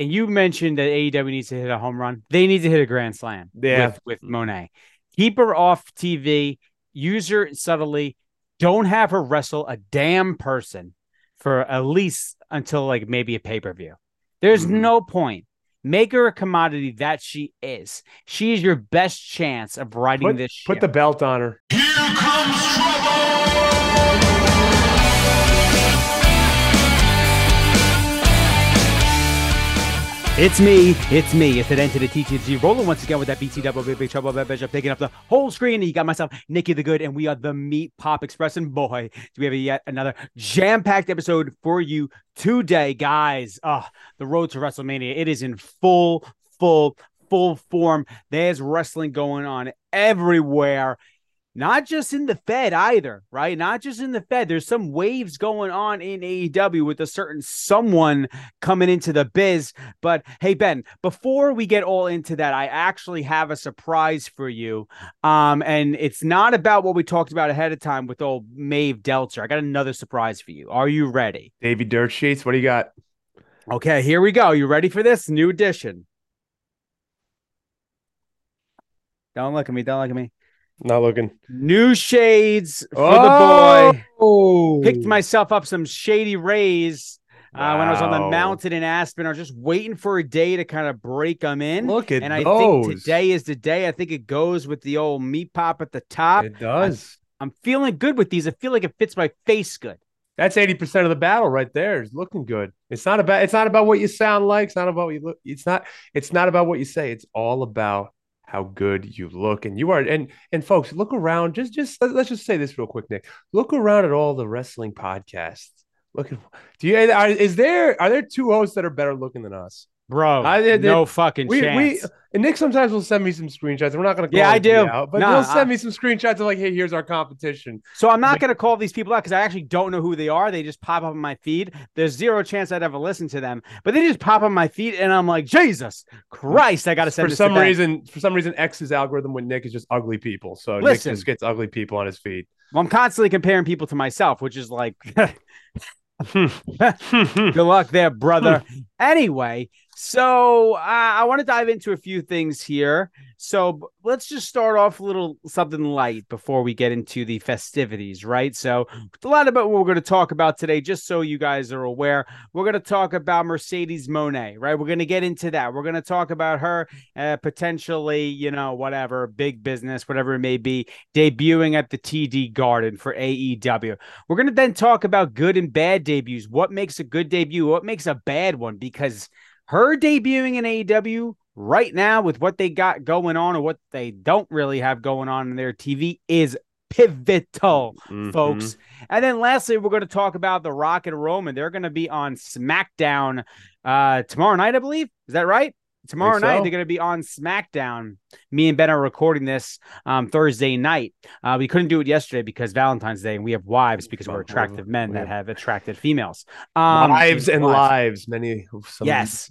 and you mentioned that AEW needs to hit a home run. They need to hit a grand slam with Moné. Keep her off TV. Use her subtly. Don't have her wrestle a damn person for at least until like maybe a pay-per-view. There's no point. Make her a commodity that she is. She is your best chance of riding this ship. Put the belt on her. Here comes trouble! It's me. It's the end to the TTG. Rolling once again with that BT double, big trouble, big Bishop, picking up the whole screen. You got myself, Nikki the Good, and we are the Meat Pop Express. And boy, do we have yet another jam-packed episode for you today, guys. The road to WrestleMania. It is in full form. There's wrestling going on everywhere. Not just in the Fed either, right? Not just in the Fed. There's some waves going on in AEW with a certain someone coming into the biz. But, hey, Ben, before we get all into that, I actually have a surprise for you. And it's not about what we talked about ahead of time with old Maeve Deltzer. I got another surprise for you. Are you ready? Davey Dirt Sheets, what do you got? Okay, here we go. You ready for this? New edition. Don't look at me. Don't look at me. Not looking. New shades for the boy. Picked myself up some Shady Rays when I was on the mountain in Aspen. I was just waiting for a day to kind of break them in. Look at those. I think today is the day. I think it goes with the old meat pop at the top. It does. I'm feeling good with these. I feel like it fits my face good. That's 80% of the battle right there. It's looking good. It's not about what you sound like. It's not about what you look. It's not about what you say. It's all about how good you look, and you are. And folks, look around. Just let's just say this real quick, Nick. Look around at all the wrestling podcasts. Look at are there two hosts that are better looking than us, bro? No fucking chance. And Nick sometimes will send me some screenshots. We're not gonna call out, but he'll send me some screenshots of like, hey, here's our competition. So I'm not gonna call these people out because I actually don't know who they are. They just pop up on my feed. There's zero chance I'd ever listen to them, but they just pop on my feed, and I'm like, Jesus Christ, I gotta send this to them. For some reason, X's algorithm with Nick is just ugly people. So Nick just gets ugly people on his feed. Well, I'm constantly comparing people to myself, which is like. Good luck there, brother. Anyway, so I want to dive into a few things here. So let's just start off a little something light before we get into the festivities, right? So a lot about what we're going to talk about today, just so you guys are aware. We're going to talk about Mercedes Moné, right? We're going to get into that. We're going to talk about her potentially, whatever, big business, whatever it may be, debuting at the TD Garden for AEW. We're going to then talk about good and bad debuts. What makes a good debut? What makes a bad one? Because her debuting in AEW right now with what they got going on or what they don't really have going on in their TV is pivotal, folks. And then lastly, we're going to talk about The Rock and Roman. They're going to be on SmackDown tomorrow night, I believe. Is that right? Tomorrow night, they're going to be on SmackDown. Me and Ben are recording this Thursday night. We couldn't do it yesterday because Valentine's Day, and we have wives because we're attractive men that have attracted females. Wives. Yes.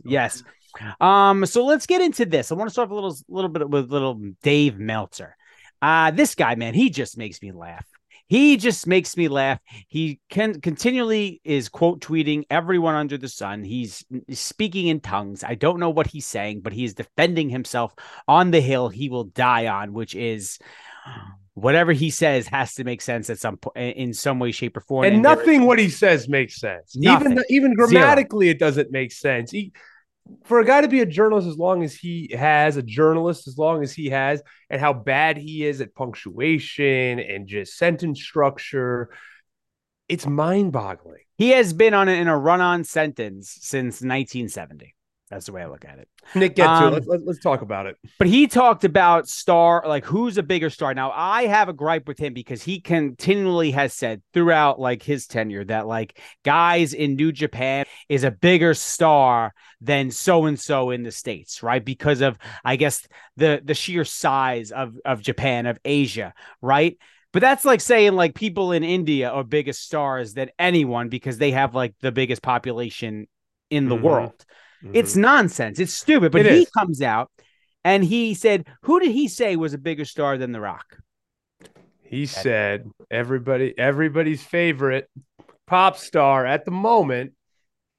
So let's get into this. I want to start off a little bit with little Dave Meltzer. This guy, man, he just makes me laugh. He continually is quote tweeting everyone under the sun. He's speaking in tongues. I don't know what he's saying, but he is defending himself on the hill he will die on, which is whatever he says has to make sense at some point in some way, shape, or form. And nothing what he says makes sense. Nothing. Even grammatically, It doesn't make sense. For a guy to be a journalist as long as he has, and how bad he is at punctuation and just sentence structure, it's mind-boggling. He has been in a run-on sentence since 1970. That's the way I look at it. Nick, get to it. Let's talk about it. But he talked about who's a bigger star. Now, I have a gripe with him because he continually has said throughout his tenure that guys in New Japan is a bigger star than so-and-so in the States, right? Because of, I guess, the sheer size of Japan, of Asia, right? But that's like saying people in India are bigger stars than anyone because they have the biggest population in the world. It's nonsense. It's stupid. But he comes out and he said, who did he say was a bigger star than The Rock? He said everybody's favorite pop star at the moment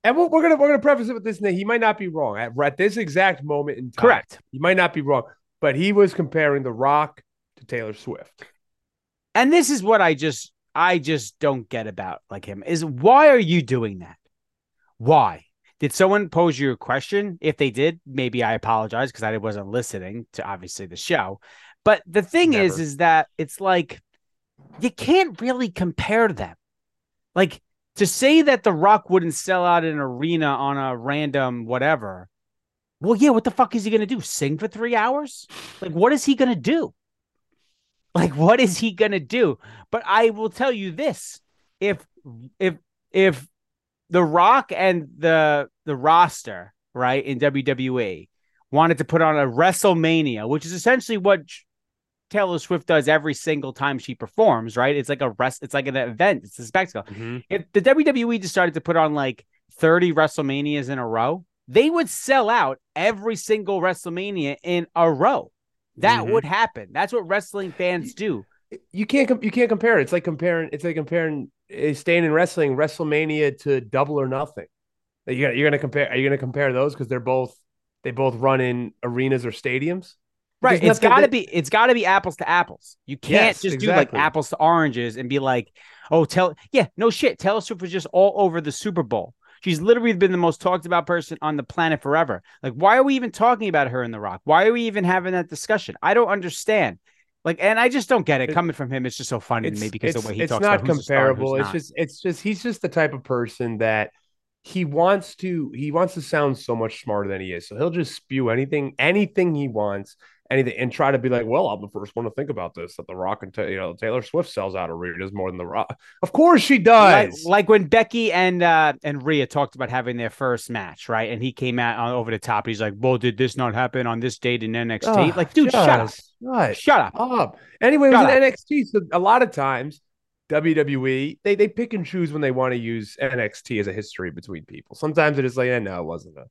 And we're gonna preface it with this, Nick. He might not be wrong at this exact moment in time. Correct. He might not be wrong, but he was comparing The Rock to Taylor Swift. And this is what I just don't get about like him is, why are you doing that? Why? Did someone pose you a question? If they did, maybe I apologize because I wasn't listening to obviously the show. But the thing is that it's like you can't really compare them. Like to say that The Rock wouldn't sell out an arena on a random whatever. Well, yeah, what the fuck is he going to do? Sing for 3 hours? Like, what is he going to do? Like, what is he going to do? But I will tell you this. If The Rock and the roster, right, in WWE wanted to put on a WrestleMania, which is essentially what Taylor Swift does every single time she performs, right? It's like it's like an event. It's a spectacle. Mm-hmm. If the WWE just started to put on like 30 WrestleManias in a row, they would sell out every single WrestleMania in a row. That would happen. That's what wrestling fans do. You can't compare it. It's like comparing staying in wrestling, WrestleMania to Double or Nothing. You're going to compare. Are you going to compare those? Because they both run in arenas or stadiums. Right. It's got to be apples to apples. You can't do like apples to oranges and be like, Taylor Swift was just all over the Super Bowl. She's literally been the most talked about person on the planet forever. Like, why are we even talking about her in The Rock? Why are we even having that discussion? I don't understand. Like, and I just don't get it coming from him. It's just so funny to me because the way he talks about it. It's not comparable. He's just the type of person that he wants to sound so much smarter than he is. So he'll just spew anything he wants, and try to be like, well, I'm the first one to think about this, that The Rock and Taylor Swift sells out arenas more than The Rock. Of course she does. Like when Becky and Rhea talked about having their first match, right? And he came out over the top. He's like, well, did this not happen on this date in NXT? Like, dude, shut up. Anyway, it was in NXT. So a lot of times, WWE, they pick and choose when they want to use NXT as a history between people. Sometimes it is like, no, it wasn't a...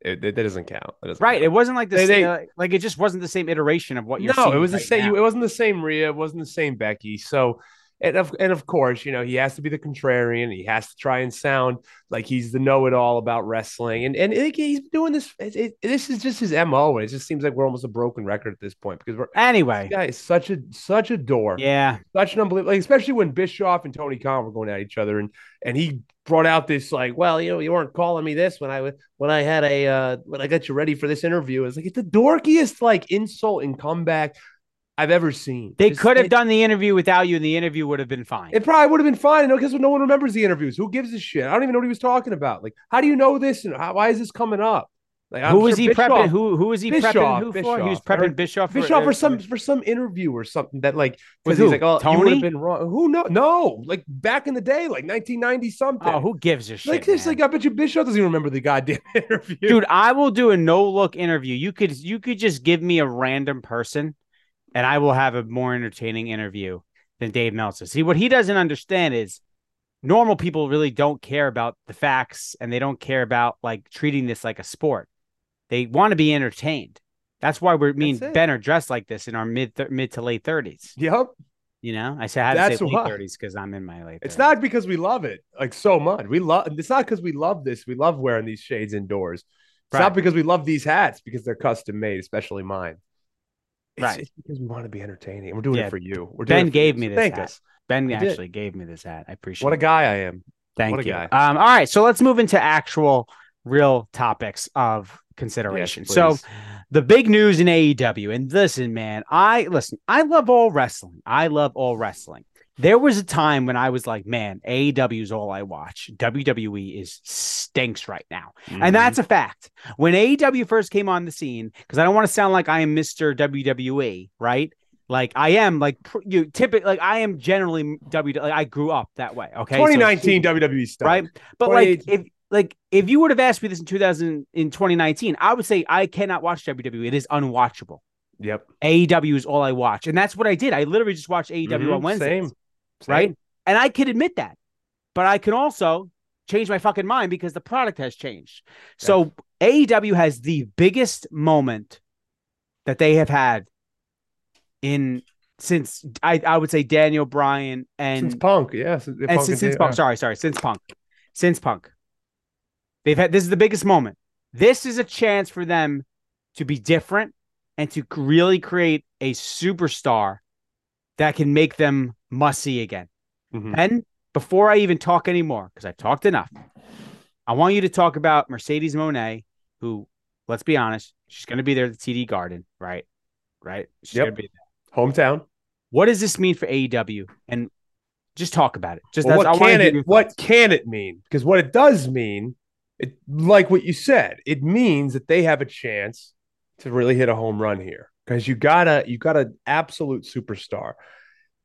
It doesn't count. It wasn't like the same. It just wasn't the same iteration of what you're seeing. No, it was the same. It wasn't the same Rhea. It wasn't the same Becky. So, and of course, he has to be the contrarian. He has to try and sound like he's the know-it-all about wrestling. And he's doing this. This is just his MO. It just seems like we're almost a broken record at this point because this guy is such a dork. Yeah, such an unbelievable. Like, especially when Bischoff and Tony Khan were going at each other, and he brought out this like, well, you weren't calling me this when I got you ready for this interview. It's like, it's the dorkiest like insult and comeback I've ever seen. They could have done the interview without you, and the interview would have been fine. It probably would have been fine. Because no one remembers the interviews. Who gives a shit? I don't even know what he was talking about. Like, how do you know this? And why is this coming up? Like, who was he prepping? Who was he prepping? Who for? He was prepping Bischoff. Bischoff for some interview or something that like because he's like, oh, Tony? You would have been wrong. Who knows? No, like back in the day, like 1990 something. Oh, who gives a shit? Like this, man. Like I bet you Bischoff doesn't even remember the goddamn interview. Dude, I will do a no look interview. You could just give me a random person, and I will have a more entertaining interview than Dave Meltzer. See, what he doesn't understand is normal people really don't care about the facts, and they don't care about like treating this like a sport. They want to be entertained. That's why Ben are dressed like this in our mid to late 30s. Yep. I had to say late 30s because I'm in my late 30s. It's not because we love it like so much. It's not because we love this. We love wearing these shades indoors. It's not because we love these hats because they're custom made, especially mine. It's because we want to be entertaining. We're doing it for you. Ben actually gave me this hat. I appreciate it. What a guy I am. Thank you. All right. So let's move into actual real topics of consideration. Yes, so the big news in AEW, and listen, man, I love all wrestling. There was a time when I was like, man, AEW is all I watch. WWE stinks right now. Mm-hmm. And that's a fact. When AEW first came on the scene, because I don't want to sound like I am Mr. WWE, right? Like I am like you typically like I am generally WWE. Like, I grew up that way. Okay. 2019 WWE stuff. Right. But like if you would have asked me this in 2019, I would say I cannot watch WWE. It is unwatchable. Yep. AEW is all I watch. And that's what I did. I literally just watched AEW on Wednesdays. Same. Right. And I can admit that, but I can also change my fucking mind because the product has changed. Yeah. So AEW has the biggest moment that they have had since I would say Daniel Bryan and since Punk. Since Punk. They've had, this is the biggest moment. This is a chance for them to be different and to really create a superstar that can make them must-see again. Mm-hmm. And before I even talk anymore, because I've talked enough, I want you to talk about Mercedes Moné, who, let's be honest, she's going to be there at the TD Garden, right? Right? She's going to be there. Hometown. What does this mean for AEW? And just talk about it. Just what can it mean? Because what it does mean, it, like what you said, it means that they have a chance to really hit a home run here. Because you got an absolute superstar.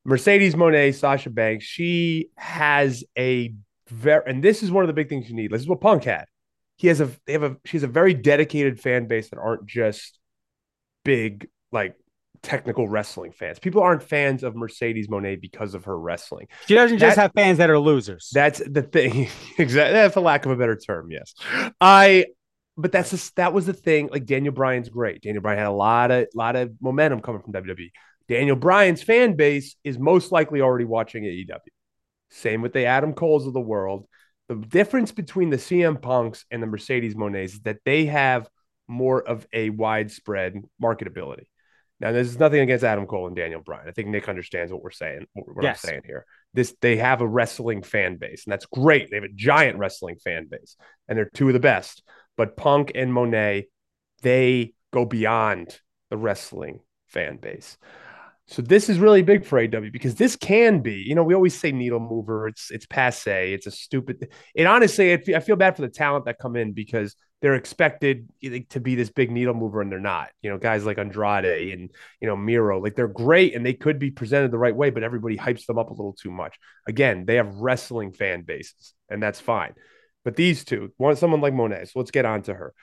Mercedes Moné, Sasha Banks, she has a very, and this is one of the big things you need. This is what Punk had. She has a very dedicated fan base that aren't just big, like, technical wrestling fans. People aren't fans of Mercedes Moné because of her wrestling. She doesn't just have fans that are losers. That's the thing. Exactly. That's a lack of a better term. Yes. But that's just, that was the thing. Like, Daniel Bryan's great. Daniel Bryan had a lot of momentum coming from WWE. Daniel Bryan's fan base is most likely already watching AEW. Same with the Adam Coles of the world. The difference between the CM Punks and the Mercedes Monés is that they have more of a widespread marketability. Now, there's nothing against Adam Cole and Daniel Bryan. I think Nick understands what we're saying. Yes. I'm saying here, they have a wrestling fan base, and that's great. They have a giant wrestling fan base, and they're two of the best. But Punk and Moné, they go beyond the wrestling fan base. So this is really big for AEW, because this can be, you know, we always say needle mover. It's passe. It's a stupid. And honestly, I feel bad for the talent that come in, because they're expected to be this big needle mover, and they're not. You know, guys like Andrade and, you know, Miro, like, they're great and they could be presented the right way, but everybody hypes them up a little too much. Again, they have wrestling fan bases, and that's fine. But these two want someone like Moné. So let's get on to her.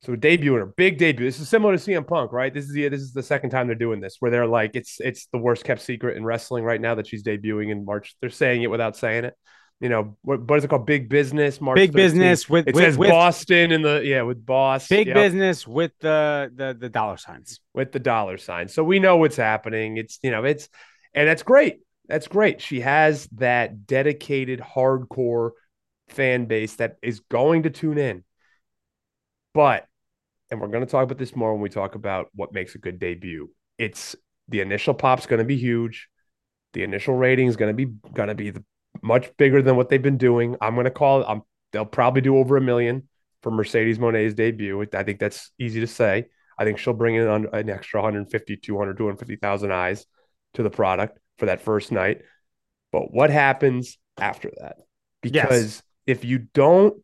So debuting, big debut. This is similar to CM Punk, right? This is the second time they're doing this, where they're like, it's the worst kept secret in wrestling right now that she's debuting in March. They're saying it without saying it. You know, what is it called? Big Business. March 13th. Business with, it says with Boston in the, yeah, with Boss. Big, yep. Business with the dollar signs. With the dollar signs. So we know what's happening. It's, you know, it's, and that's great. That's great. She has that dedicated hardcore fan base that is going to tune in. But, and we're going to talk about this more when we talk about what makes a good debut. It's, the initial pop's going to be huge. The initial rating is going to be the much bigger than what they've been doing. I'm going to call it, they'll probably do over 1 million for Mercedes Moné's debut. I think that's easy to say. I think she'll bring in an extra 250,000 eyes to the product for that first night. But what happens after that? Because if you don't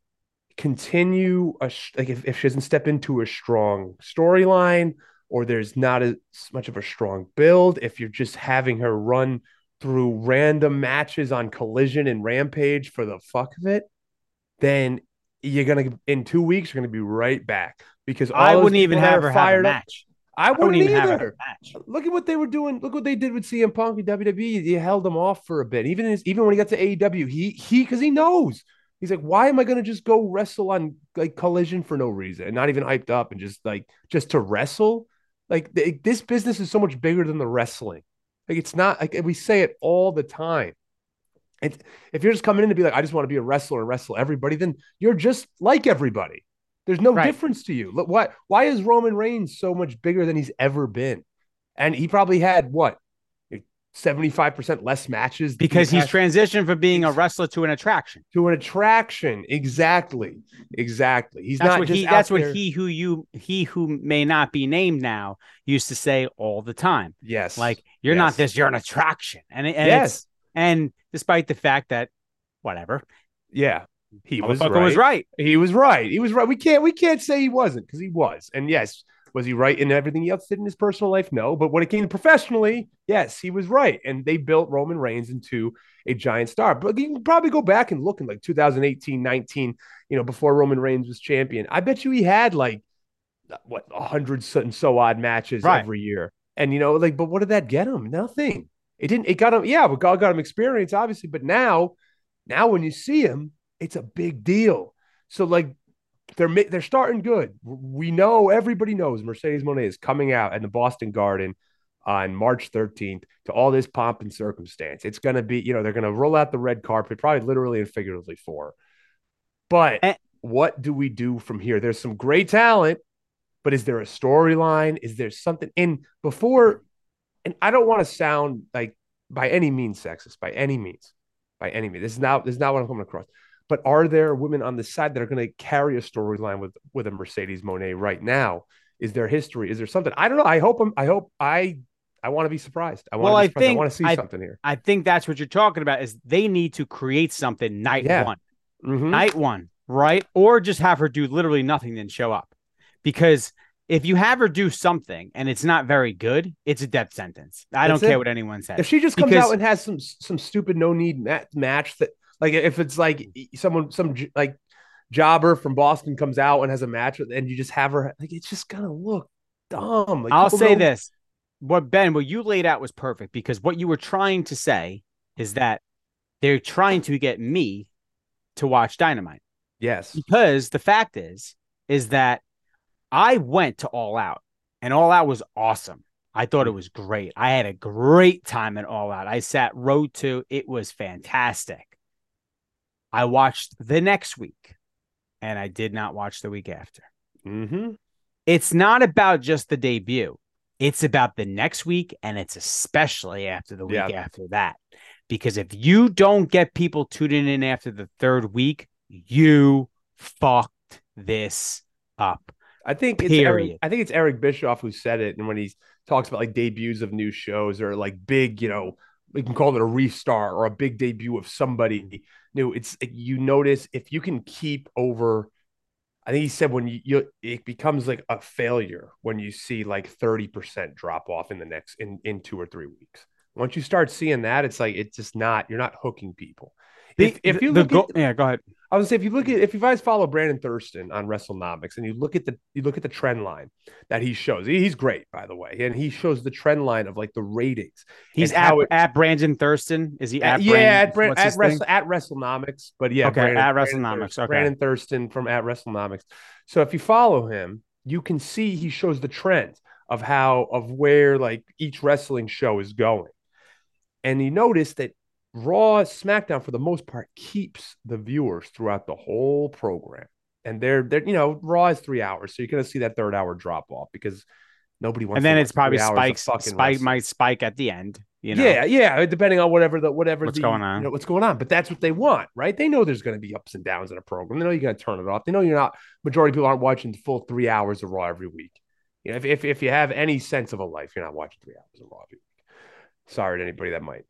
continue, if she doesn't step into a strong storyline, or there's not as much of a strong build, if you're just having her run through random matches on Collision and Rampage for the fuck of it, then you're going to, in 2 weeks, you're going to be right back, because I wouldn't even have her have a match. I wouldn't even have her match. Look at what they were doing. Look what they did with CM Punk and WWE. He held them off for a bit. Even when he got to AEW, because he knows. He's like, why am I going to just go wrestle on, like, Collision for no reason and not even hyped up and just to wrestle? Like, this business is so much bigger than the wrestling. Like, it's not, like, we say it all the time. And if you're just coming in to be like, I just want to be a wrestler and wrestle everybody, then you're just like everybody. There's no difference to you. Look, why is Roman Reigns so much bigger than he's ever been? And he probably had, what, 75% less matches? Because he's transitioned from being a wrestler to an attraction. Exactly. He's that's not what just he, that's what there. He who may not be named now used to say all the time. Yes. Like, you're not this, you're an attraction. And yes. And despite the fact that, whatever. Yeah. He was right. He was right. We can't say he wasn't, because he was. And yes, was he right in everything else in his personal life? No. But when it came to professionally, yes, he was right. And they built Roman Reigns into a giant star. But you can probably go back and look in, like, 2018, 19, you know, before Roman Reigns was champion. I bet you he had, like, what, 100 and so odd matches every year. And, you know, like, but what did that get him? Nothing. It didn't. It got him. Yeah, we got him experience, obviously. But now when you see him, it's a big deal. So, like, they're starting good. We know, everybody knows Mercedes Moné is coming out in the Boston Garden on March 13th to all this pomp and circumstance. It's going to be, you know, they're going to roll out the red carpet, probably literally and figuratively for her. But what do we do from here? There's some great talent, but is there a storyline? Is there something? And before, and I don't want to sound like by any means sexist, by any means. This is not what I'm coming across. But are there women on the side that are going to carry a storyline with a Mercedes Moné right now? Is there history? Is there something? I don't know. I want to be surprised. I want to see something here. I think that's what you're talking about is they need to create something night one. Mm-hmm. Night one, right? Or just have her do literally nothing then show up. Because if you have her do something and it's not very good, it's a death sentence. I don't care what anyone says. If she just comes out and has some stupid no-need match that, like, if it's like some jobber from Boston comes out and has a match and you just have her, like, it's just going to look dumb. Like, I'll say this. What you laid out was perfect, because what you were trying to say is that they're trying to get me to watch Dynamite. Yes. Because the fact is that I went to All Out, and All Out was awesome. I thought it was great. I had a great time at All Out. I sat row 2. It was fantastic. I watched the next week, and I did not watch the week after. Mm-hmm. It's not about just the debut. It's about the next week, and it's especially after the week after that. Because if you don't get people tuning in after the third week, you fucked this up. I think it's Eric Bischoff who said it, and when he talks about like debuts of new shows or like big, you know, we can call it a restart or a big debut of somebody new. It's, you notice if you can keep over. I think he said when it becomes like a failure when you see like 30% drop off in the next in 2 or 3 weeks. Once you start seeing that, it's like it's just not, you're not hooking people. Go ahead. I was gonna say if you guys follow Brandon Thurston on WrestleNomics and you look at the trend line that he shows, he's great by the way, and he shows the trend line of like the ratings. He's at Brandon Thurston. Is he at? At WrestleNomics. But yeah, okay, Brandon, at WrestleNomics. Okay, Brandon Thurston from at WrestleNomics. So if you follow him, you can see he shows the trend of where like each wrestling show is going, and you notice that Raw, SmackDown, for the most part, keeps the viewers throughout the whole program. And they're Raw is 3 hours, so you're going to see that third hour drop off because nobody wants to. And then it's probably spike at the end. You know? Yeah, depending on whatever's going on. You know, what's going on. But that's what they want, right? They know there's going to be ups and downs in a program. They know you're going to turn it off. They know majority of people aren't watching the full 3 hours of Raw every week. You know, if you have any sense of a life, you're not watching 3 hours of Raw every week. Sorry to anybody that might.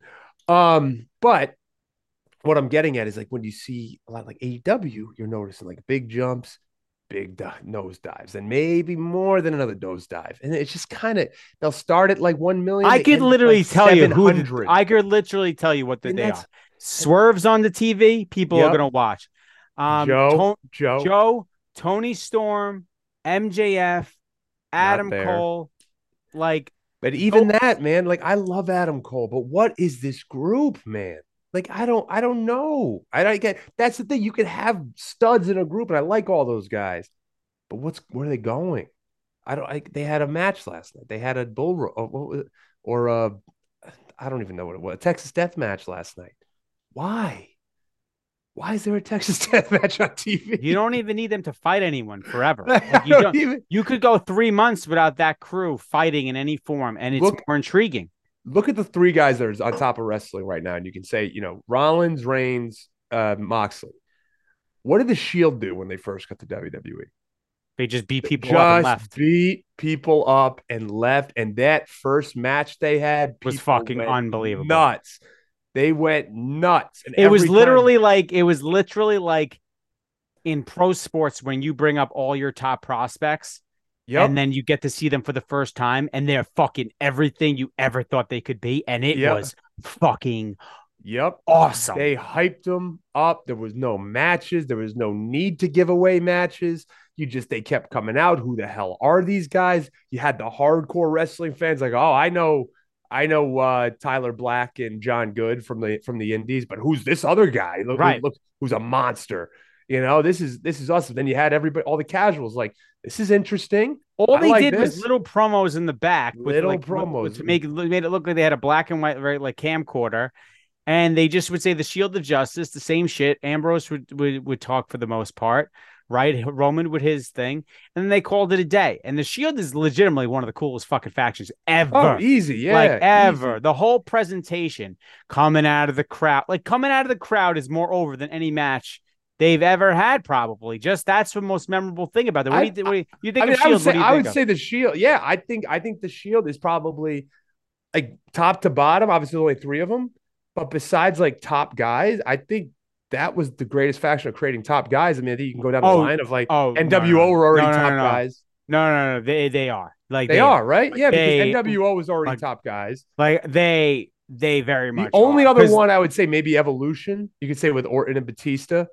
But what I'm getting at is like when you see a lot like AEW, you're noticing like big jumps, big nose dives, and maybe more than another nose dive. And it's just kind of, they'll start at like 1 million. I could literally tell you what they are. Swerves on the TV, people are gonna watch. Joe, Tony Storm, MJF, Adam Cole, like. But even that, man, like I love Adam Cole, but what is this group, man? Like I don't know. I get that's the thing. You could have studs in a group, and I like all those guys, but where are they going? They had a match last night. They had a I don't even know what it was. A Texas Death Match last night. Why? Why is there a Texas Death Match on TV? You don't even need them to fight anyone forever. Like you could go 3 months without that crew fighting in any form, and it's more intriguing. Look at the three guys that are on top of wrestling right now, and you can say, Rollins, Reigns, Moxley. What did the Shield do when they first got to WWE? They just beat people up and left. And that first match they had was fucking unbelievable. Nuts. They went nuts. It was literally like in pro sports when you bring up all your top prospects, and then you get to see them for the first time, and they're fucking everything you ever thought they could be, and it was fucking awesome. They hyped them up. There was no matches. There was no need to give away matches. They kept coming out. Who the hell are these guys? You had the hardcore wrestling fans like, oh, I know Tyler Black and John Good from the Indies, but who's this other guy? Who's a monster? This is awesome. Then you had all the casuals like, this is interesting. All they did was little promos in the back, made it look like they had a black and white like camcorder, and they just would say the Shield of Justice, the same shit. Ambrose would talk for the most part. right? Roman with his thing. And then they called it a day. And the Shield is legitimately one of the coolest fucking factions ever. Oh, easy. Yeah. Like ever. Easy. The whole presentation coming out of the crowd. Like coming out of the crowd is more over than any match they've ever had, probably. Just that's the most memorable thing about it. I would say the Shield. Yeah, I think the Shield is probably like top to bottom. Obviously, there's only three of them, but besides like top guys, I think that was the greatest faction of creating top guys. I mean, I think you can go down the line of like NWO were already top guys. No. They are like they are right. Like, yeah, because NWO was already like, top guys. Like they very much. The only other one I would say maybe Evolution. You could say with Orton and Batista.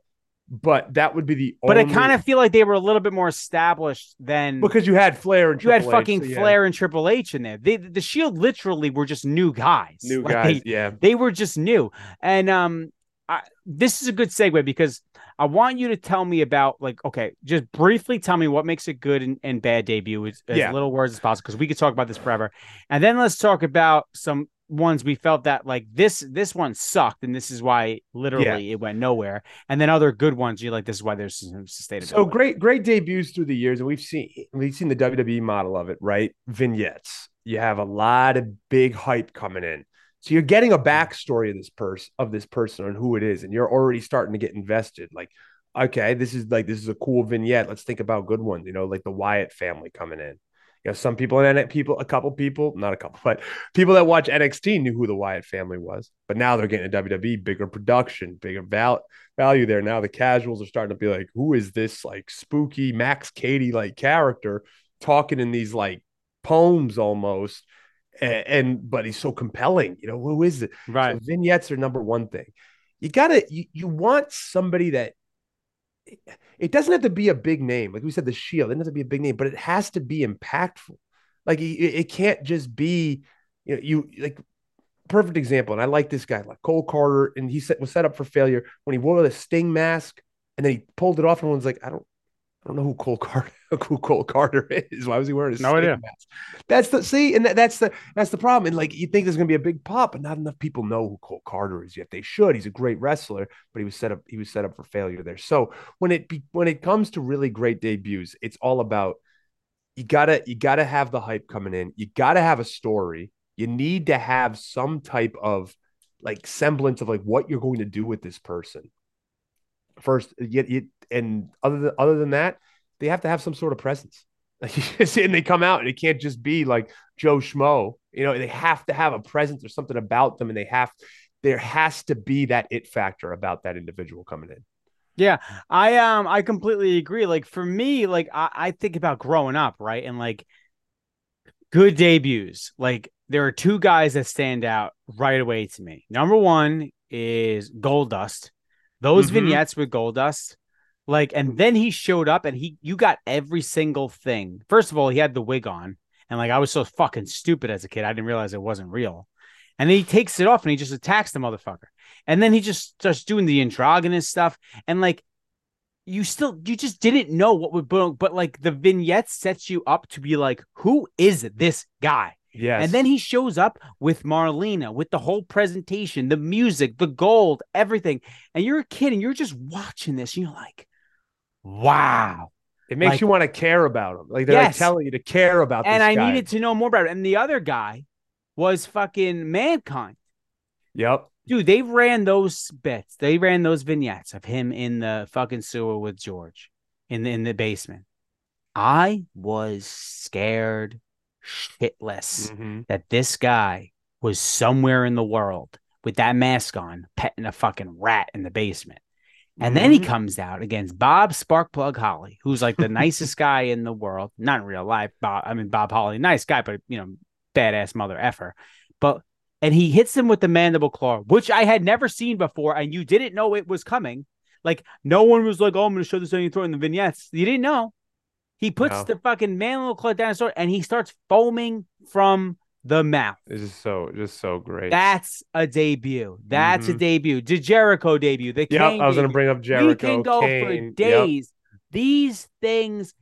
But that would be the only... But I kind of feel like they were a little bit more established than... Because you had Flair and Triple H. You had Flair and Triple H in there. The Shield literally were just new guys. They were just new. And this is a good segue because I want you to tell me about, like, okay, just briefly tell me what makes a good and bad debut as little words as possible because we could talk about this forever. And then let's talk about some... ones we felt that like this one sucked and this is why literally it went nowhere, and then other good ones you're like this is why there's sustainability. So great debuts through the years, and we've seen the WWE model of it, right? Vignettes. You have a lot of big hype coming in, so you're getting a backstory of this person on who it is, and you're already starting to get invested. Like, okay, this is a cool vignette. Let's think about good ones. You know, like the Wyatt family coming in. You know, some people in people, a couple people, not a couple, but people that watch NXT knew who the Wyatt family was. But now they're getting a WWE, bigger production, bigger value there. Now the casuals are starting to be like, who is this like spooky Max Cady like character talking in these like poems almost? But he's so compelling. You know, who is it? Right. So vignettes are number one thing. You want somebody that. It doesn't have to be a big name. Like we said, the Shield, it doesn't have to be a big name, but it has to be impactful. Like it can't just be, you know, you like perfect example. And I like this guy, like Cole Carter. And he was set up for failure when he wore the Sting mask and then he pulled it off. And everyone's like, I don't know who Cole Carter is. Why was he wearing a Sting mask? That's the problem. And like, you think there's going to be a big pop, but not enough people know who Cole Carter is yet. They should. He's a great wrestler, but he was set up for failure there. So when it comes to really great debuts, it's all about you gotta have the hype coming in. You gotta have a story. You need to have some type of like semblance of like what you're going to do with this person. First, and other than that, they have to have some sort of presence. And they come out, and it can't just be like Joe Schmo. You know, they have to have a presence or something about them, and there has to be that it factor about that individual coming in. Yeah, I completely agree. Like for me, like I think about growing up, right, and like good debuts. Like there are two guys that stand out right away to me. Number one is Goldust. Those vignettes with Goldust, like, and then he showed up and you got every single thing. First of all, he had the wig on, and like I was so fucking stupid as a kid, I didn't realize it wasn't real. And then he takes it off and he just attacks the motherfucker. And then he just starts doing the androgynous stuff, and like you just didn't know what would boom, but like the vignette sets you up to be like, who is this guy? Yes. And then he shows up with Marlena, with the whole presentation, the music, the gold, everything. And you're a kid and you're just watching this. And you're like, wow. It makes like, you want to care about him. Like they're like telling you to care about this guy. And I needed to know more about it. And the other guy was fucking Mankind. Yep. Dude, they ran those bits. They ran those vignettes of him in the fucking sewer with George in the basement. I was scared shitless that this guy was somewhere in the world with that mask on petting a fucking rat in the basement, and then he comes out against Bob Sparkplug Holly, who's like the nicest guy in the world, not in real life. Bob Holly, nice guy, but you know, badass mother effer. And he hits him with the mandible claw, which I had never seen before, and you didn't know it was coming. Like no one was like, oh, I'm gonna show this on your throat in the vignettes. You didn't know. He puts the fucking mandible claw down his throat, and he starts foaming from the mouth. This is just so great. That's a debut. That's a debut. The Jericho debut. The Kane I was going to bring up Jericho. You can go Kane. For days. Yep. These things.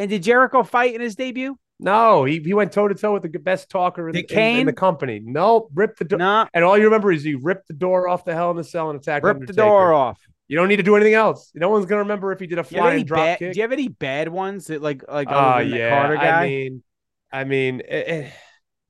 And did Jericho fight in his debut? No, he went toe-to-toe with the best talker in the company. No, ripped the door. Nah. And all you remember is he ripped the door off the Hell in a Cell and attacked Undertaker. Ripped the door off. You don't need to do anything else. No one's gonna remember if he did a flying drop kick. Do you have any bad ones that like the Carter guy? I mean.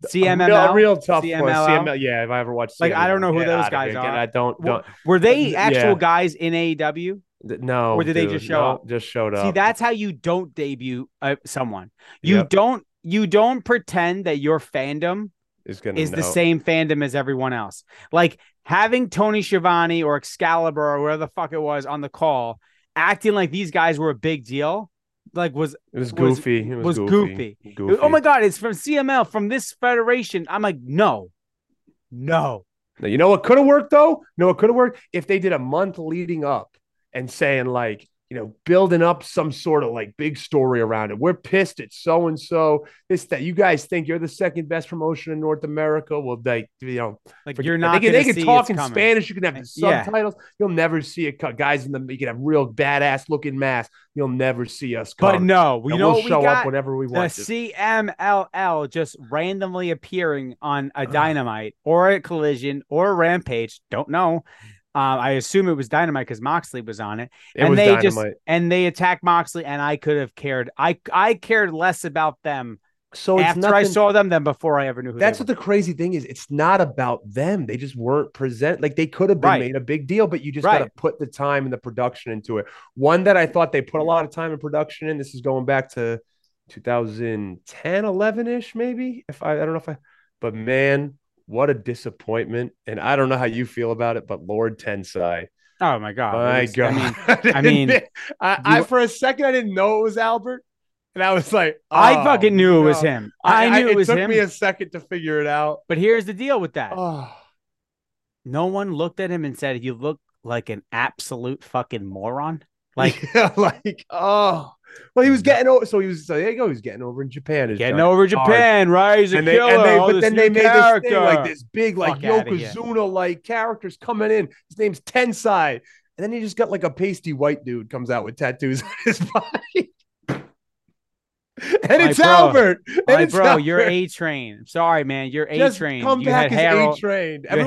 CMLL, real tough one. CMLL, yeah. If I ever watched, like, I don't know who those guys are. I don't. Were they actual guys in AEW? No. Or did they just show up? Just showed up. See, that's how you don't debut someone. You don't pretend that your fandom is the same fandom as everyone else. Like having Tony Schiavone or Excalibur or whatever the fuck it was on the call, acting like these guys were a big deal. Like it was goofy. It was goofy. Oh my God! It's from CML from this federation. I'm like, no. Now, you know what could have worked though? No, it could have worked if they did a month leading up and saying like, you know, building up some sort of like big story around it. We're pissed at so and so. This that you guys think you're the second best promotion in North America. Well, they you're not. They can talk in Spanish. You can have the subtitles. Yeah. You'll never see it. Guys you can have real badass looking masks. You'll never see us come. But no, we'll show up whenever we want. The CMLL just randomly appearing on a Dynamite or a Collision or a Rampage. Don't know. I assume it was Dynamite because Moxley was on it. They attacked Moxley, and I could have cared. I cared less about them. So after I saw them than before I ever knew who that's they were. What the crazy thing is. It's not about them. They just weren't present. Like they could have been made a big deal, but you just got to put the time and the production into it. One that I thought they put a lot of time and production in. This is going back to 2010, 11-ish, maybe. But man. What a disappointment. And I don't know how you feel about it, but Lord Tensai. Oh, my God. I mean, for a second, I didn't know it was Albert. And I was like, oh, I fucking knew it was him. It was him. It took me a second to figure it out. But here's the deal with that. Oh. No one looked at him and said, you look like an absolute fucking moron. Well, he was getting over. So he was. There you go. He's getting over in Japan. Right? He's a killer. But then they made this thing like this big, like Yokozuna-like characters coming in. His name's Tensai, and then he just got like a pasty white dude comes out with tattoos on his body. And it's Albert. You're A-Train. I'm sorry, man. You're A-Train. Come back as A-Train. You had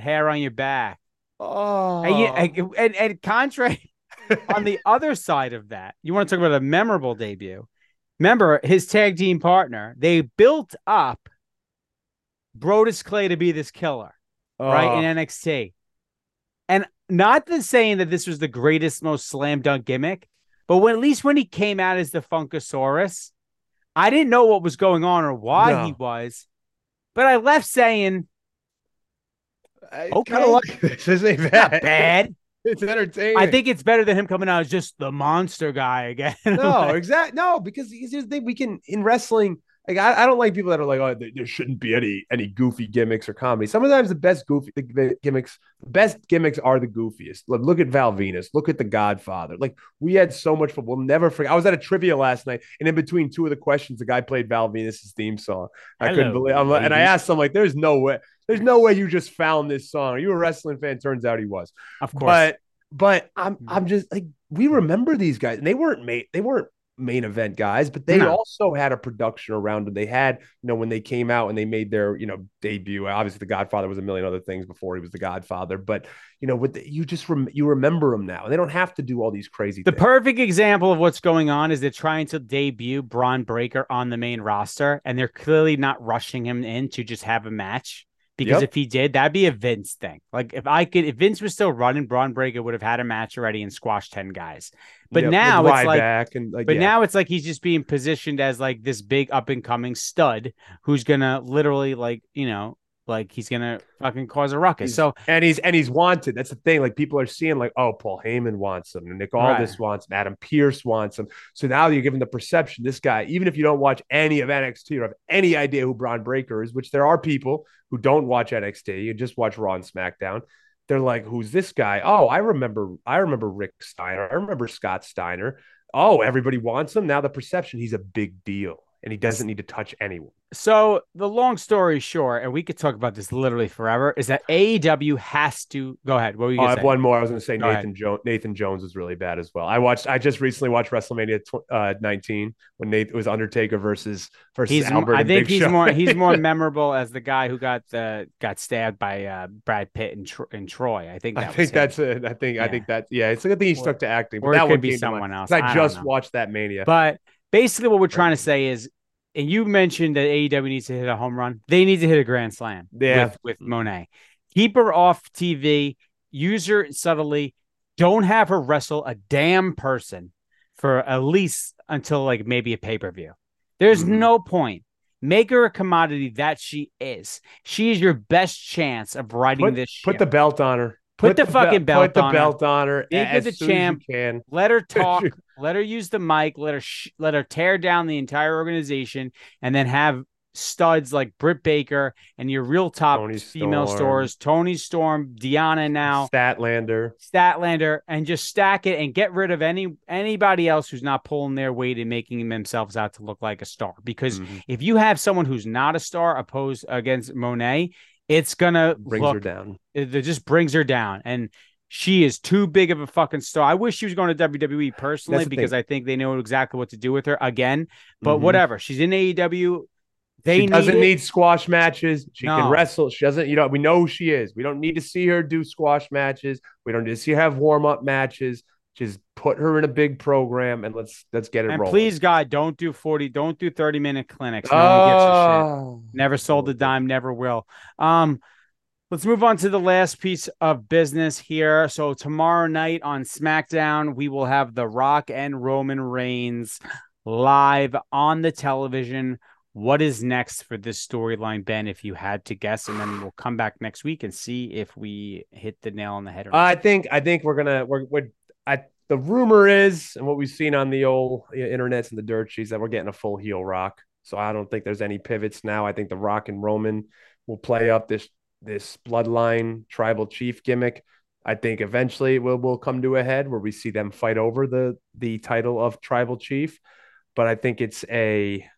hair on your back. Oh, and contrary. On the other side of that, you want to talk about a memorable debut. Remember his tag team partner. They built up Brodus Clay to be this killer, right, in NXT. And not the saying that this was the greatest, most slam dunk gimmick, but at least when he came out as the Funkasaurus, I didn't know what was going on or why he was, but I left saying, "Okay, kind of like this isn't bad." It's entertaining. I think it's better than him coming out as just the monster guy again. No, because here's the thing, we can in wrestling. Like I don't like people that are like, oh, there shouldn't be any goofy gimmicks or comedy. Sometimes the best gimmicks are the goofiest. Look at Val Venis. Look at The Godfather. Like we had so much fun. We'll never forget. I was at a trivia last night, and in between two of the questions, the guy played Val Venis' theme song. I couldn't believe, and I asked him like, "There's no way. There's no way you just found this song. Are you a wrestling fan?" Turns out he was, of course. But I'm just like, we remember these guys, and they weren't main event guys, but they also had a production around them. They had, when they came out and they made their, debut. Obviously, The Godfather was a million other things before he was The Godfather, but you remember them now. And they don't have to do all these crazy things. The perfect example of what's going on is they're trying to debut Bron Breakker on the main roster, and they're clearly not rushing him in to just have a match. Because if he did, that'd be a Vince thing. Like if Vince was still running, Bron Breakker would have had a match already and squashed 10 guys. But now it's like, now it's like he's just being positioned as like this big up and coming stud who's gonna literally he's gonna fucking cause a ruckus. He's wanted. That's the thing. Like people are seeing like, oh, Paul Heyman wants him, and Nick Aldis wants him, Adam Pearce wants him. So now you're given the perception this guy, even if you don't watch any of NXT or have any idea who Bron Breakker is, which there are people who don't watch NXT, you just watch Raw and SmackDown. They're like, who's this guy? Oh, I remember Rick Steiner. I remember Scott Steiner. Oh, everybody wants him. Now the perception he's a big deal. and he doesn't need to touch anyone. So the long story short, and we could talk about this literally forever, is that AEW has to go ahead. What were you going to say? I have one more. I was going to say Nathan Jones was really bad as well. I just recently watched WrestleMania 19 when it was Undertaker versus Albert. I think he's more memorable as the guy who got stabbed by Brad Pitt and Troy. I think that's it. I think it's a good thing he stuck to acting. But that would be someone else. I just watched that Mania, but. Basically, what we're trying to say is, and you mentioned that AEW needs to hit a home run. They need to hit a grand slam with Moné. Keep her off TV. Use her subtly. Don't have her wrestle a damn person for at least until like maybe a pay-per-view. There's no point. Make her a commodity that she is. She is your best chance of riding this ship. Put the belt on her. Put the belt on her. Make her the champ. Let her talk. Let her use the mic. Let her tear down the entire organization, and then have studs like Britt Baker and your real top female stars, Toni Storm, Deonna now, Statlander, and just stack it and get rid of anybody else who's not pulling their weight and making themselves out to look like a star. Because if you have someone who's not a star opposed against Moné, it's gonna bring her down. It just brings her down, and she is too big of a fucking star. I wish she was going to WWE personally because I think they know exactly what to do with her again. But whatever, she's in AEW. She doesn't need squash matches. She can wrestle. She doesn't. We know who she is. We don't need to see her do squash matches. We don't need to see her have warm up matches. Just put her in a big program and let's get it rolling. And please, God, don't do 40, don't do 30-minute clinics. No one gives a shit. Never sold a dime, never will. Let's move on to the last piece of business here. So tomorrow night on SmackDown, we will have The Rock and Roman Reigns live on the television. What is next for this storyline, Ben, if you had to guess? And then we'll come back next week and see if we hit the nail on the head. I think we're gonna the rumor is, and what we've seen on the old internets and the dirt sheets, that we're getting a full heel Rock. So I don't think there's any pivots now. I think The Rock and Roman will play up this bloodline tribal chief gimmick. I think eventually it will come to a head where we see them fight over the title of tribal chief. But I think it's a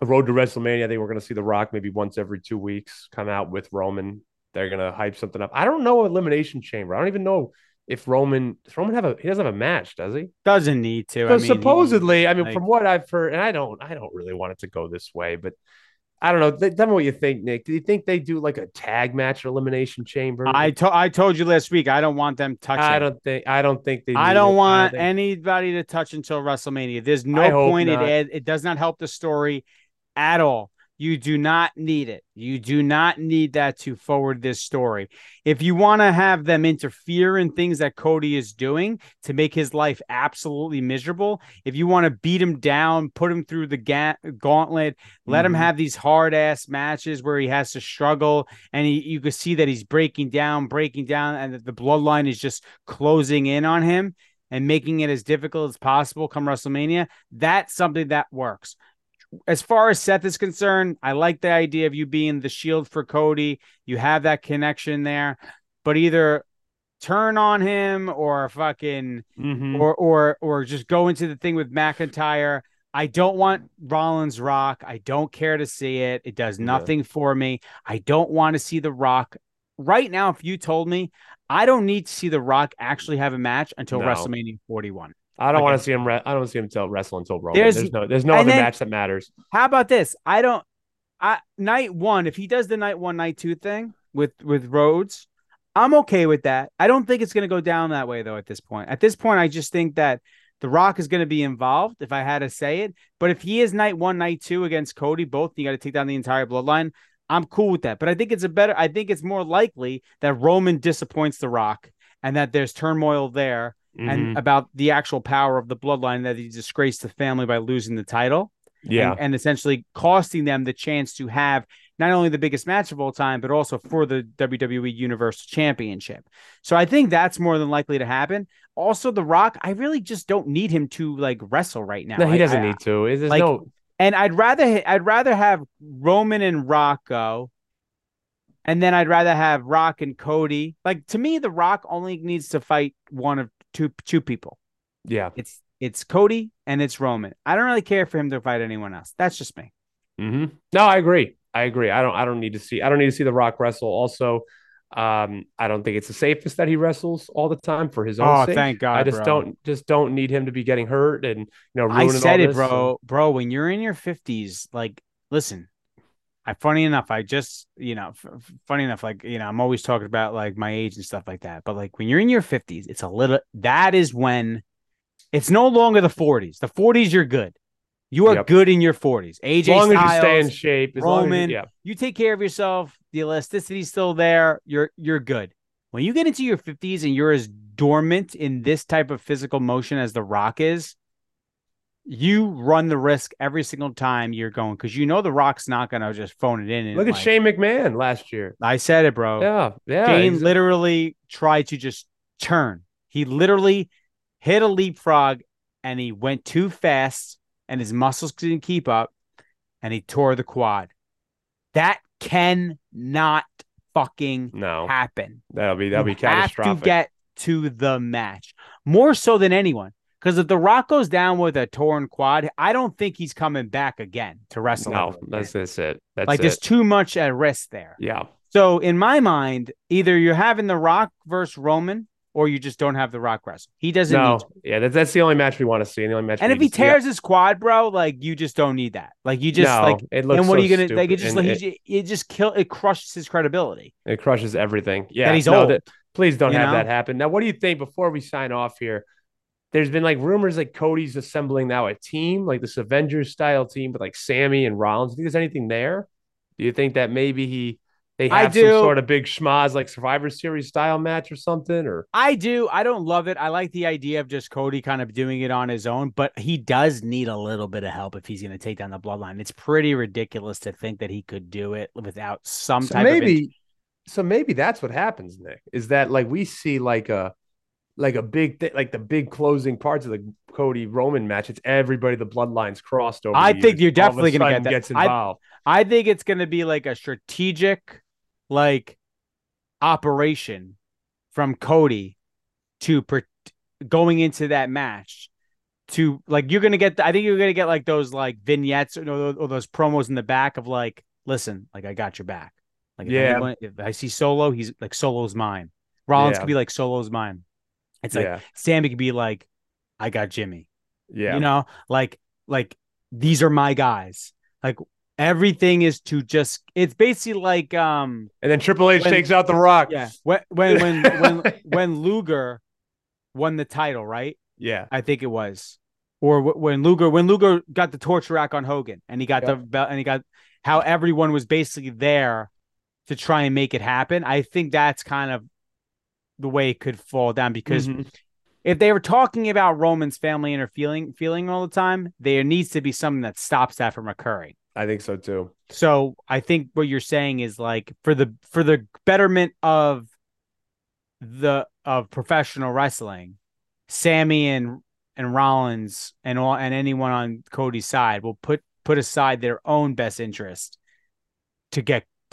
road to WrestleMania. I think we're going to see The Rock maybe once every 2 weeks come out with Roman. They're going to hype something up. I don't know, Elimination Chamber. I don't even know. If he doesn't have a match, does he? Doesn't need to. Supposedly, from what I've heard, and I don't really want it to go this way, but I don't know. Tell me what you think, Nick. Do you think they do like a tag match or Elimination Chamber? I told you last week I don't want them touching. I don't want anybody to touch until WrestleMania. There's no point. It does not help the story at all. You do not need it. You do not need that to forward this story. If you want to have them interfere in things that Cody is doing to make his life absolutely miserable, if you want to beat him down, put him through the gauntlet, let him have these hard-ass matches where he has to struggle, and you can see that he's breaking down, and that the bloodline is just closing in on him and making it as difficult as possible come WrestleMania, that's something that works. As far as Seth is concerned, I like the idea of you being the shield for Cody. You have that connection there, but either turn on him or fucking or just go into the thing with McIntyre. I don't want Rollins Rock. I don't care to see it. It does nothing for me. I don't want to see The Rock right now. If you told me, I don't need to see The Rock actually have a match until WrestleMania 41. I don't want to see him. I don't see him wrestle until Roman. There's no other match that matters. How about this? Night one, if he does the night one, night two thing with Rhodes, I'm okay with that. I don't think it's going to go down that way though. At this point, I just think that The Rock is going to be involved. If I had to say it, but if he is night one, night two against Cody, both you got to take down the entire bloodline. I'm cool with that. But I think I think it's more likely that Roman disappoints The Rock and that there's turmoil there. And about the actual power of the bloodline, that he disgraced the family by losing the title and essentially costing them the chance to have not only the biggest match of all time, but also for the WWE Universal Championship. So I think that's more than likely to happen. Also, The Rock, I really just don't need him to like wrestle right now. No, he doesn't need to. And I'd rather have Roman and Rocco. And then I'd rather have Rock and Cody. Like, to me, The Rock only needs to fight one of two people. Yeah. It's It's Cody and it's Roman. I don't really care for him to fight anyone else. That's just me. Mm-hmm. No, I agree. I don't need to see The Rock wrestle. Also, I don't think it's the safest that he wrestles all the time for his own sake. Thank God. I just don't need him to be getting hurt and ruining Bro, when you're in your 50s, like, listen, funny enough, I'm always talking about like my age and stuff like that. But like when you're in your 50s, it's no longer the 40s. The 40s, you're good. You are good in your 40s. AJ Styles, as long as you stay in shape, Roman, you take care of yourself. The elasticity's still there. You're good. When you get into your 50s and you're as dormant in this type of physical motion as The Rock is, you run the risk every single time you're going, because The Rock's not going to just phone it in. Look at Shane McMahon last year. I said it, bro. Yeah. Shane literally tried to just turn. He literally hit a leapfrog and he went too fast and his muscles couldn't keep up and he tore the quad. That cannot fucking happen. That'll be catastrophic. Have to get to the match more so than anyone. Because if The Rock goes down with a torn quad, I don't think he's coming back again to wrestle. No, that's it. There's too much at risk there. Yeah. So in my mind, either you're having The Rock versus Roman, or you just don't have The Rock wrestle. He doesn't need to. Yeah, that's the only match we want to see. And the only match. And if he tears his quad, bro, like you just don't need that. Like you just it looks. And what are you gonna stupid. Like? It just and like it just kill. It crushes his credibility. It crushes everything. Yeah. That he's old. Please don't have that happen. Now, what do you think before we sign off here? There's been like rumors like Cody's assembling now a team, like this Avengers style team, but like Sammy and Rollins. Do you think there's anything there? Do you think that maybe they have some sort of big schmoz like Survivor Series style match or something? Or I do. I don't love it. I like the idea of just Cody kind of doing it on his own, but he does need a little bit of help if he's going to take down the bloodline. It's pretty ridiculous to think that he could do it without some type of. So maybe that's what happens, Nick, is that like we see like a. Like a big thing, like the big closing parts of the Cody Roman match. It's everybody, the bloodlines crossed over. I think you're definitely going to get that. Gets involved. I think it's going to be like a strategic, like operation from Cody to going into that match to like, you're going to get, I think you're going to get like those like vignettes or those promos in the back of like, listen, like I got your back. Like, if I see Solo, he's like Solo's mine. Rollins could be like Solo's mine. It's like Sammy could be like, I got Jimmy. Yeah. Like these are my guys. Like everything is to just it's basically like and then Triple H takes out The Rock. Yeah. When Luger won the title, right? Yeah. I think it was. Or when Luger got the torture rack on Hogan and he got the belt and he got how everyone was basically there to try and make it happen. I think that's kind of the way it could fall down, because if they were talking about Roman's family feeling all the time, there needs to be something that stops that from occurring. I think so too. So I think what you're saying is like for the betterment of professional wrestling, Sammy and Rollins and anyone on Cody's side will put aside their own best interest to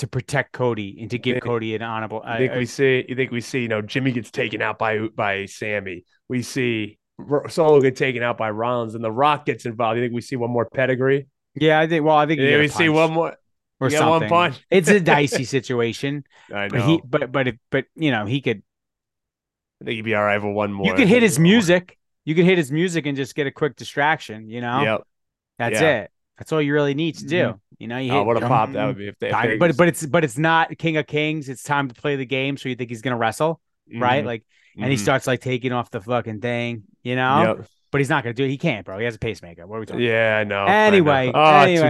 protect Cody and to give Cody an honorable. You think we see, Jimmy gets taken out by Sammy. We see Solo get taken out by Rollins and The Rock gets involved. You think we see one more pedigree? Yeah, I think we see one more or something. One punch. It's a dicey situation. I know. But he could. I think he'd be all right with one more. You could hit his music. You could hit his music and just get a quick distraction. Yep. That's it. That's all you really need to do. What a pop that would be if they. But it's not King of Kings. It's time to play the game. So you think he's gonna wrestle, right? Like, and he starts like taking off the fucking thing, But he's not gonna do it. He can't, bro. He has a pacemaker. What are we talking? About? I know. Anyway,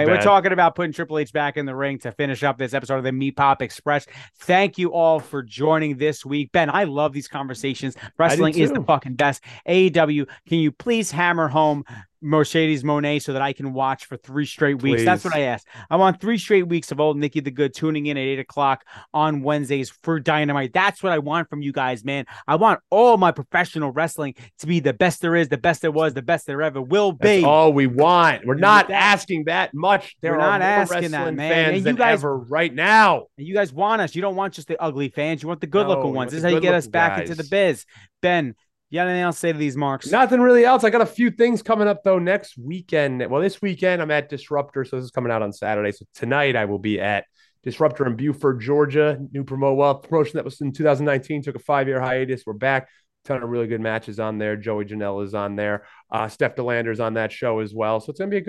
we're talking about putting Triple H back in the ring to finish up this episode of the Meat Pop Express. Thank you all for joining this week, Ben. I love these conversations. Wrestling is the fucking best. AEW, can you please hammer home Mercedes Moné so that I can watch for 3 straight weeks? Please. That's what I asked. I want 3 straight weeks of old Nikki the Good tuning in at 8:00 on Wednesdays for Dynamite. That's what I want from you guys, man. I want all my professional wrestling to be the best there is, the best there was, the best there ever will be. That's all we want. We're not asking that much. We're not asking that, man. And you guys ever right now. And you guys want us. You don't want just the ugly fans. You want the good looking ones. This is how you get us back into the biz. Ben, You got anything else to say to these marks? Nothing really else. I got a few things coming up, though, next weekend. Well, this weekend I'm at Disruptor, so this is coming out on Saturday. So tonight I will be at Disruptor in Buford, Georgia. New promotion that was in 2019, took a 5-year hiatus. We're back. Ton of really good matches on there. Joey Janela is on there. Steph Delander's on that show as well. So it's gonna be a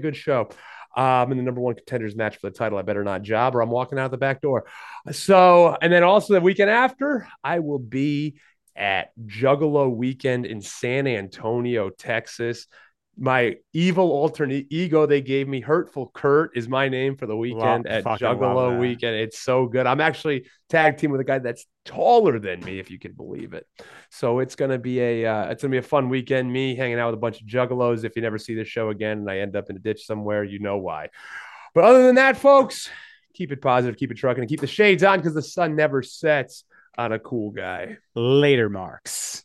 good show. And the number one contenders match for the title. I better not job, or I'm walking out the back door. So, and then also the weekend after, I will be at Juggalo Weekend in San Antonio, Texas. My evil alternate ego they gave me, Hurtful Kurt, is my name for the weekend at Juggalo Weekend. It's so good. I'm actually tag team with a guy that's taller than me, if you can believe it. So it's gonna be a fun weekend. Me hanging out with a bunch of Juggalos. If you never see this show again and I end up in a ditch somewhere, you know why. But other than that, folks, keep it positive, keep it trucking, and keep the shades on because the sun never sets on a cool guy. Later, marks.